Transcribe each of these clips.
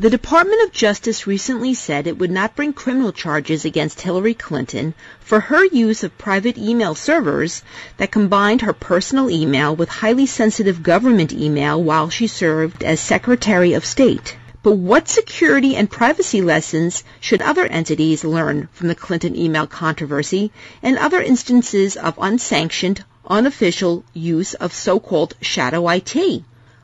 The Department of Justice recently said it would not bring criminal charges against Hillary Clinton for her use of private email servers that combined her personal email with highly sensitive government email while she served as Secretary of State. But what security and privacy lessons should other entities learn from the Clinton email controversy and other instances of unsanctioned, unofficial use of so-called shadow IT?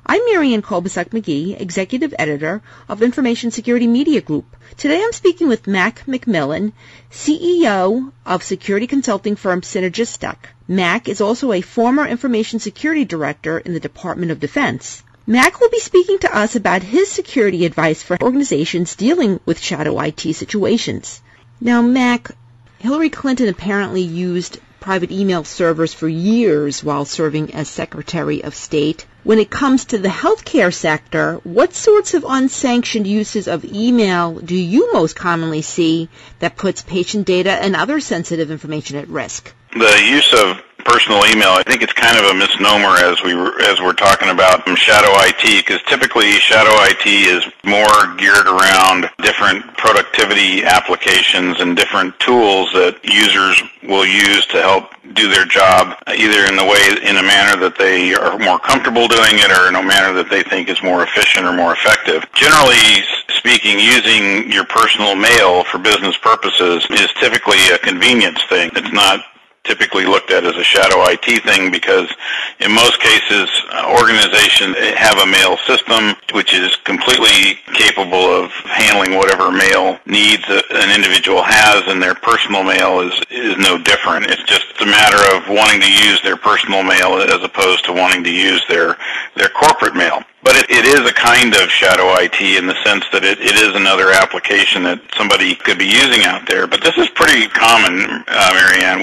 I'm Marianne Kolbasek-McGee, Executive Editor of Information Security Media Group. Today I'm speaking with Mac McMillan, CEO of security consulting firm Synergistek. Mac is also a former Information Security Director in the Department of Defense. Mac will be speaking to us about his security advice for organizations dealing with shadow IT situations. Now, Mac, Hillary Clinton apparently used private email servers for years while serving as Secretary of State. When it comes to the healthcare sector, what sorts of unsanctioned uses of email do you most commonly see that puts patient data and other sensitive information at risk? The use of personal email, I think it's kind of a misnomer as we're talking about shadow IT, because typically shadow IT is more geared around different productivity applications and different tools that users will use to help do their job, either in a manner that they are more comfortable doing it or in a manner that they think is more efficient or more effective. Generally speaking, using your personal mail for business purposes is typically a convenience thing. It's not typically looked at as a shadow IT thing, because in most cases organizations have a mail system which is completely capable of handling whatever mail needs an individual has, and their personal mail is no different. It's just a matter of wanting to use their personal mail as opposed to wanting to use their corporate mail. But it is a kind of shadow IT in the sense that it is another application that somebody could be using out there. But this is pretty common, Marianne.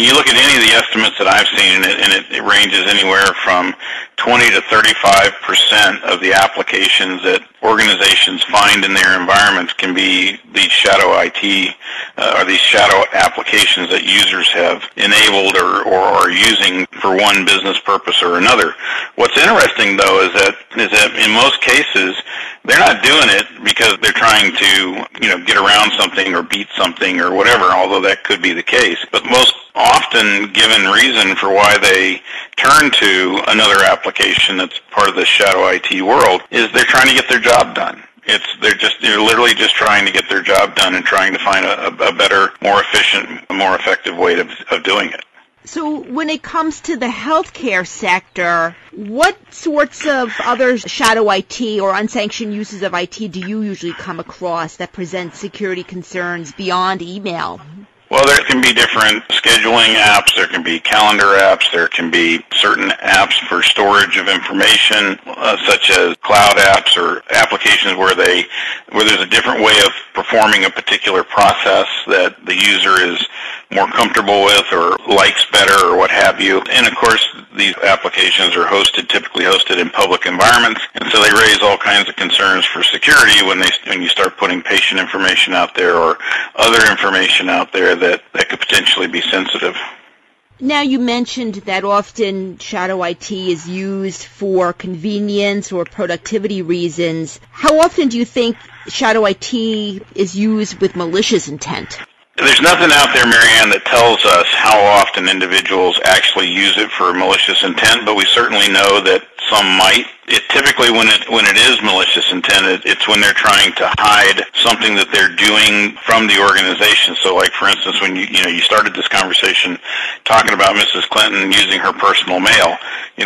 You look at any of the estimates that I've seen, and it ranges anywhere from 20 to 35% of the applications that organizations find in their environments can be these shadow IT or these shadow applications that users have enabled or are using for one business purpose or another. What's interesting, though, is that in most cases they're not doing it because they're trying to get around something or beat something or whatever, although that could be the case. But most often given reason for why they turn to another application that's part of the shadow IT world is they're trying to get their job done. They're literally just trying to get their job done and trying to find a better, more efficient, more effective way of doing it. So when it comes to the healthcare sector, what sorts of other shadow IT or unsanctioned uses of IT do you usually come across that present security concerns beyond email? Well, there can be different scheduling apps, there can be calendar apps, there can be certain apps for storage of information, such as cloud apps or applications where there's a different way of performing a particular process that the user is more comfortable with or likes better or what have you. And of course, these applications are typically hosted in public environments, and so they raise all kinds of concerns for security when you start putting patient information out there or other information out there that could potentially be sensitive. Now, you mentioned that often shadow IT is used for convenience or productivity reasons. How often do you think shadow IT is used with malicious intent? There's nothing out there, Marianne, that tells us how often individuals actually use it for malicious intent, but we certainly know that some might. It typically, when it is malicious intent, it's when they're trying to hide something that they're doing from the organization. So, like for instance, when you started this conversation talking about Mrs. Clinton using her personal mail,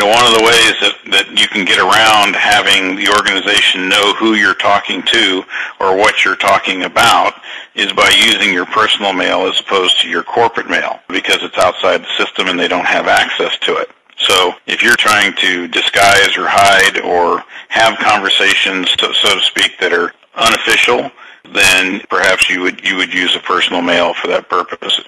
one of the ways that you can get around having the organization know who you're talking to or what you're talking about is by using your personal mail as opposed to your corporate mail, because it's outside the system and they don't have access to it. So if you're trying to disguise or hide or have conversations, so to speak, that are unofficial, then perhaps you would use a personal mail for that purpose.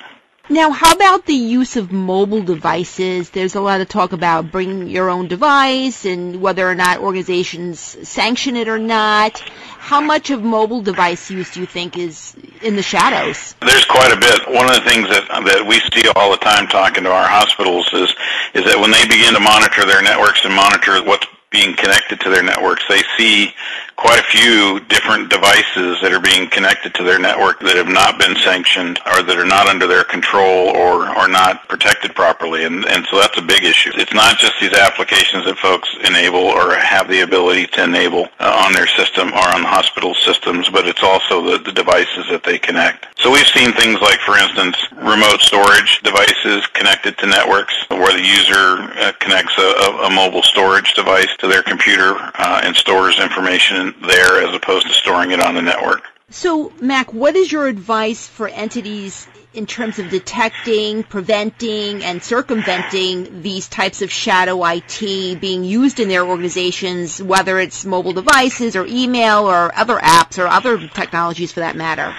Now, how about the use of mobile devices? There's a lot of talk about bring your own device and whether or not organizations sanction it or not. How much of mobile device use do you think is in the shadows? There's quite a bit. One of the things that we see all the time talking to our hospitals is that when they begin to monitor their networks and monitor what's being connected to their networks, they see quite a few different devices that are being connected to their network that have not been sanctioned or that are not under their control or are not protected properly. And so that's a big issue. It's not just these applications that folks enable or have the ability to enable on their system or on the hospital systems, but it's also the devices that they connect. So we've seen things like, for instance, remote storage devices connected to networks where the user connects a mobile storage device to their computer and stores information there as opposed to storing it on the network. So, Mac, what is your advice for entities in terms of detecting, preventing, and circumventing these types of shadow IT being used in their organizations, whether it's mobile devices or email or other apps or other technologies for that matter?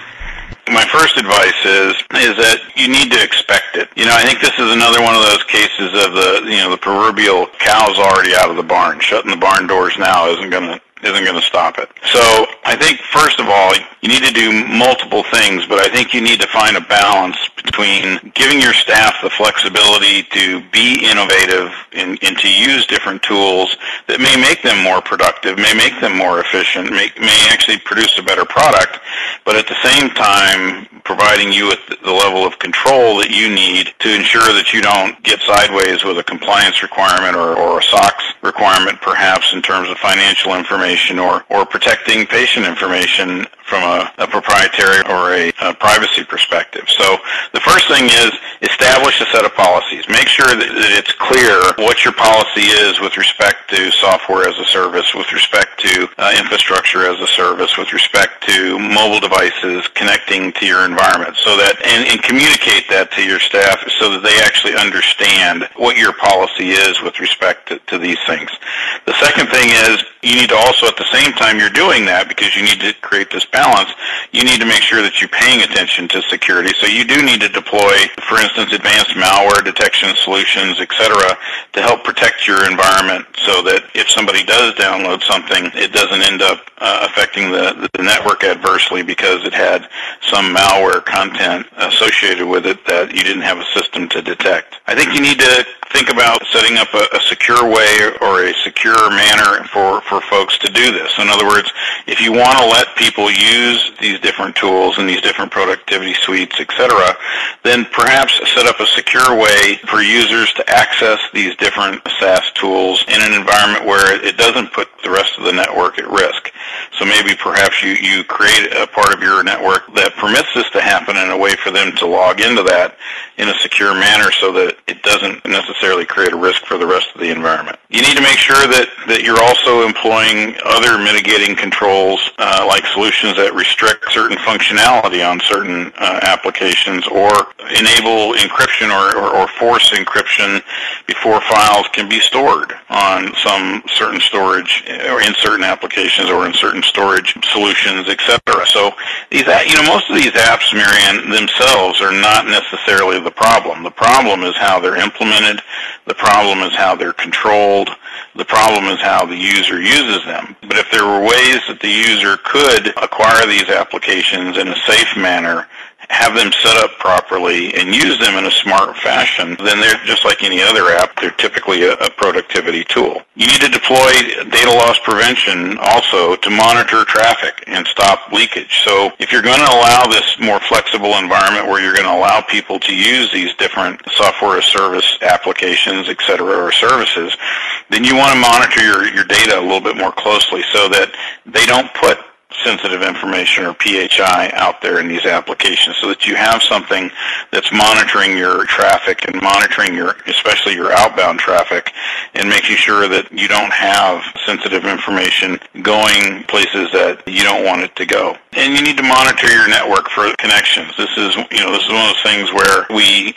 My first advice is that you need to expect it. You know, I think this is another one of those cases of the proverbial cow's already out of the barn. Shutting the barn doors now isn't going to stop it. So I think, first of all, you need to do multiple things, but I think you need to find a balance between giving your staff the flexibility to be innovative and to use different tools that may make them more productive, may make them more efficient, may actually produce a better product, but at the same time providing you with the level of control that you need to ensure that you don't get sideways with a compliance requirement or a SOX requirement perhaps in terms of financial information or protecting patient information from a proprietary or a privacy perspective. So the first thing is establish a set of policies. Make sure that it's clear what your policy is with respect to software as a service, with respect to infrastructure as a service, with respect to mobile devices connecting to your environment, so that and communicate that to your staff so that they actually understand what your policy is with respect to these things. The second thing is you need to also, at the same time you're doing that, because you need to create this balance, you need to make sure that you're paying attention to security. So you do need to deploy, for instance, advanced malware detection solutions, etc., to help protect your environment so that if somebody does download something, it doesn't end up affecting the network adversely because it had some malware content associated with it that you didn't have a system to detect. I think you need to think about setting up a secure way or a secure manner for folks to do this. In other words, if you want to let people use these different tools and these different productivity suites, etc., then perhaps set up a secure way for users to access these different SaaS tools in an environment where it doesn't put the rest of the network at risk. So maybe perhaps you create a part of your network that permits this to happen in a way for them to log into that in a secure manner so that it doesn't necessarily create a risk for the rest of the environment. You need to make sure that you're also employing other mitigating controls like solutions that restrict certain functionality on certain applications or enable encryption or force encryption before files can be stored on some certain storage or in certain applications or in certain storage solutions, etc. So these, most of these apps, Marianne, themselves are not necessarily the problem. The problem is how they're implemented. The problem is how they're controlled. The problem is how the user uses them. But if there were ways that the user could acquire these applications in a safe manner, have them set up properly and use them in a smart fashion, then they're just like any other app. They're typically a productivity tool. You need to deploy data loss prevention also to monitor traffic and stop leakage. So if you're going to allow this more flexible environment where you're going to allow people to use these different software as service applications, etc., or services, then you want to monitor your data a little bit more closely so that they don't put sensitive information or PHI out there in these applications, so that you have something that's monitoring your traffic and monitoring especially your outbound traffic and making sure that you don't have sensitive information going places that you don't want it to go. And you need to monitor your network for connections. This is one of those things where we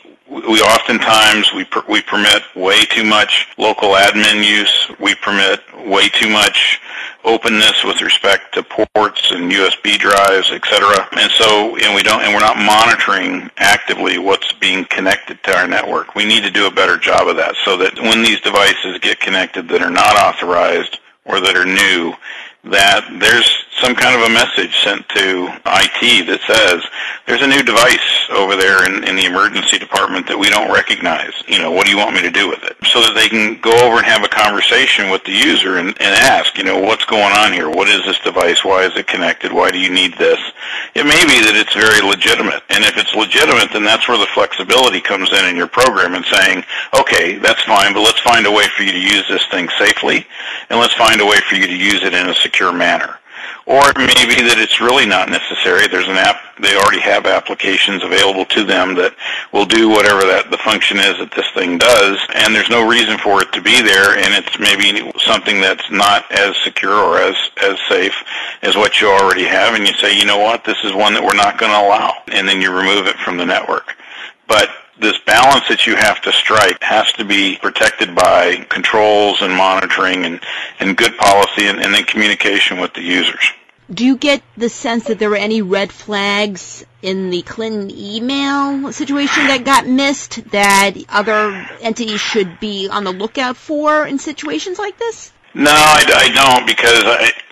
oftentimes we permit way too much local admin use. We permit way too much openness with respect to ports and USB drives, etc. And we're not monitoring actively what's being connected to our network. We need to do a better job of that, so that when these devices get connected that are not authorized or that are new, that there's some kind of a message sent to IT that says, there's a new device over there in the emergency department that we don't recognize. You know, what do you want me to do with it? So that they can go over and have a conversation with the user and ask, you know, what's going on here? What is this device? Why is it connected? Why do you need this? It may be that it's very legitimate. And if it's legitimate, then that's where the flexibility comes in your program and saying, okay, that's fine, but let's find a way for you to use this thing safely, and let's find a way for you to use it in a secure manner. Or it may be that it's really not necessary. There's an app, they already have applications available to them that will do whatever the function is that this thing does, and there's no reason for it to be there, and it's maybe something that's not as secure or as safe as what you already have, and you say, you know what, this is one that we're not going to allow, and then you remove it from the network. But this balance that you have to strike has to be protected by controls and monitoring and good policy and then communication with the users. Do you get the sense that there were any red flags in the Clinton email situation that got missed that other entities should be on the lookout for in situations like this? No, I don't, because,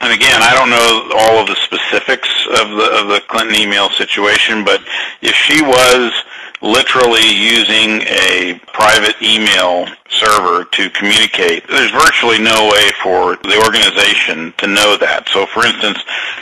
and again, I don't know all of the specifics of the Clinton email situation, but if she was literally using a private email server to communicate, there's virtually no way for the organization to know that. So, for instance,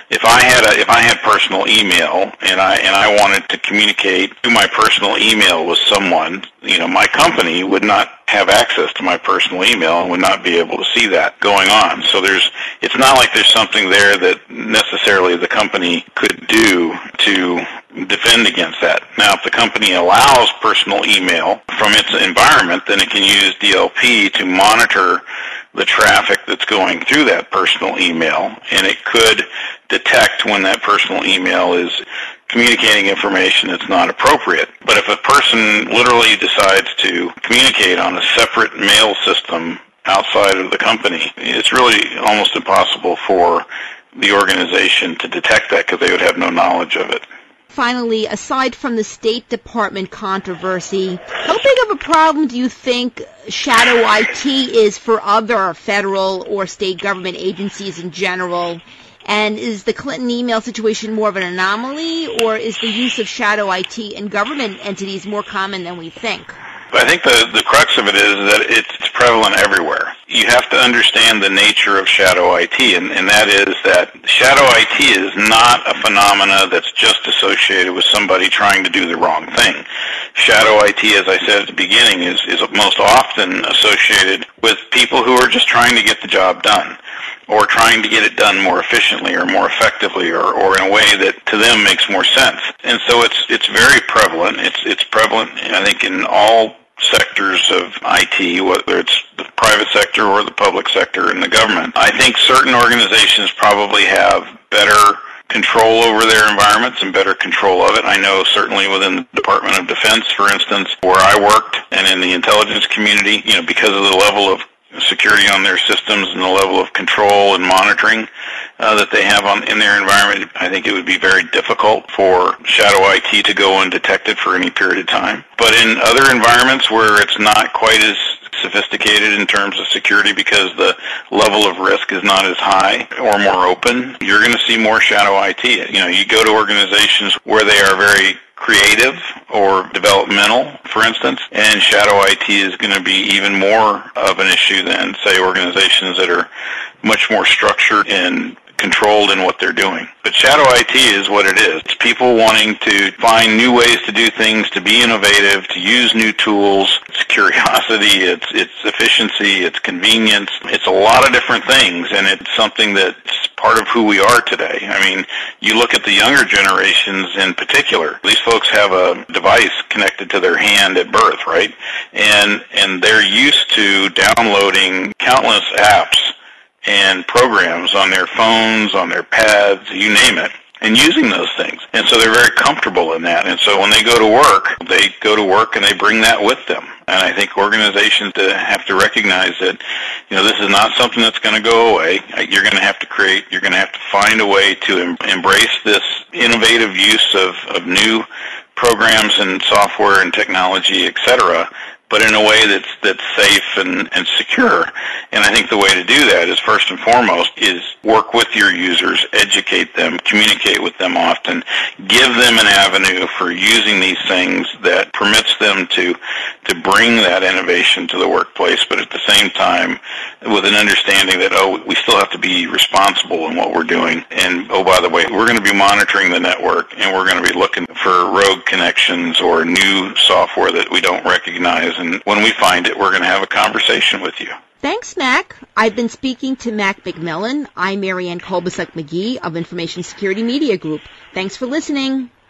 if I had personal email and I wanted to communicate through my personal email with someone, you know, my company would not have access to my personal email and would not be able to see that going on. So it's not like there's something there that necessarily the company could do to defend against that. Now, if the company allows personal email from its environment, then it can use DLP to monitor the traffic that's going through that personal email, and it could detect when that personal email is communicating information that's not appropriate. But if a person literally decides to communicate on a separate mail system outside of the company, it's really almost impossible for the organization to detect that because they would have no knowledge of it. Finally, aside from the State Department controversy, how big of a problem do you think shadow IT is for other federal or state government agencies in general? And is the Clinton email situation more of an anomaly, or is the use of shadow IT in government entities more common than we think? I think the crux of it is that it's prevalent everywhere. You have to understand the nature of shadow IT, and that is that shadow IT is not a phenomena that's just associated with somebody trying to do the wrong thing. Shadow IT, as I said at the beginning, is most often associated with people who are just trying to get the job done, or trying to get it done more efficiently or more effectively or in a way that to them makes more sense. And so it's very prevalent. It's prevalent, I think, in all sectors of IT, whether it's the private sector or the public sector and the government. I think certain organizations probably have better control over their environments and better control of it. I know certainly within the Department of Defense, for instance, where I worked, and in the intelligence community, you know, because of the level of security on their systems and the level of control and monitoring that they have in their environment, I think it would be very difficult for shadow IT to go undetected for any period of time. But in other environments where it's not quite as sophisticated in terms of security because the level of risk is not as high or more open, you're going to see more shadow IT. You know, you go to organizations where they are very creative or developmental, for instance, and shadow IT is going to be even more of an issue than, say, organizations that are much more structured and controlled in what they're doing. But shadow IT is what it is. It's people wanting to find new ways to do things, to be innovative, to use new tools. It's curiosity, it's efficiency, it's convenience. It's a lot of different things, and it's something that's part of who we are today. I mean, you look at the younger generations in particular. These folks have a device connected to their hand at birth, right? And they're used to downloading countless apps and programs on their phones, on their pads, you name it, and using those things. And so they're very comfortable in that. And so when they go to work and they bring that with them. And I think organizations have to recognize that, you know, this is not something that's going to go away. You're going to have to create, you're going to have to find a way to embrace this innovative use of new programs and software and technology, etc., but in a way that's safe and secure. And I think the way to do that is, first and foremost, is work with your users, educate them, communicate with them often, give them an avenue for using these things that permits them to bring that innovation to the workplace, but at the same time with an understanding that, oh, we still have to be responsible in what we're doing. And, oh, by the way, we're going to be monitoring the network, and we're going to be looking for rogue connections or new software that we don't recognize. And when we find it, we're going to have a conversation with you. Thanks, Mac. I've been speaking to Mac McMillan. I'm Marianne Kolbasek-McGee of Information Security Media Group. Thanks for listening.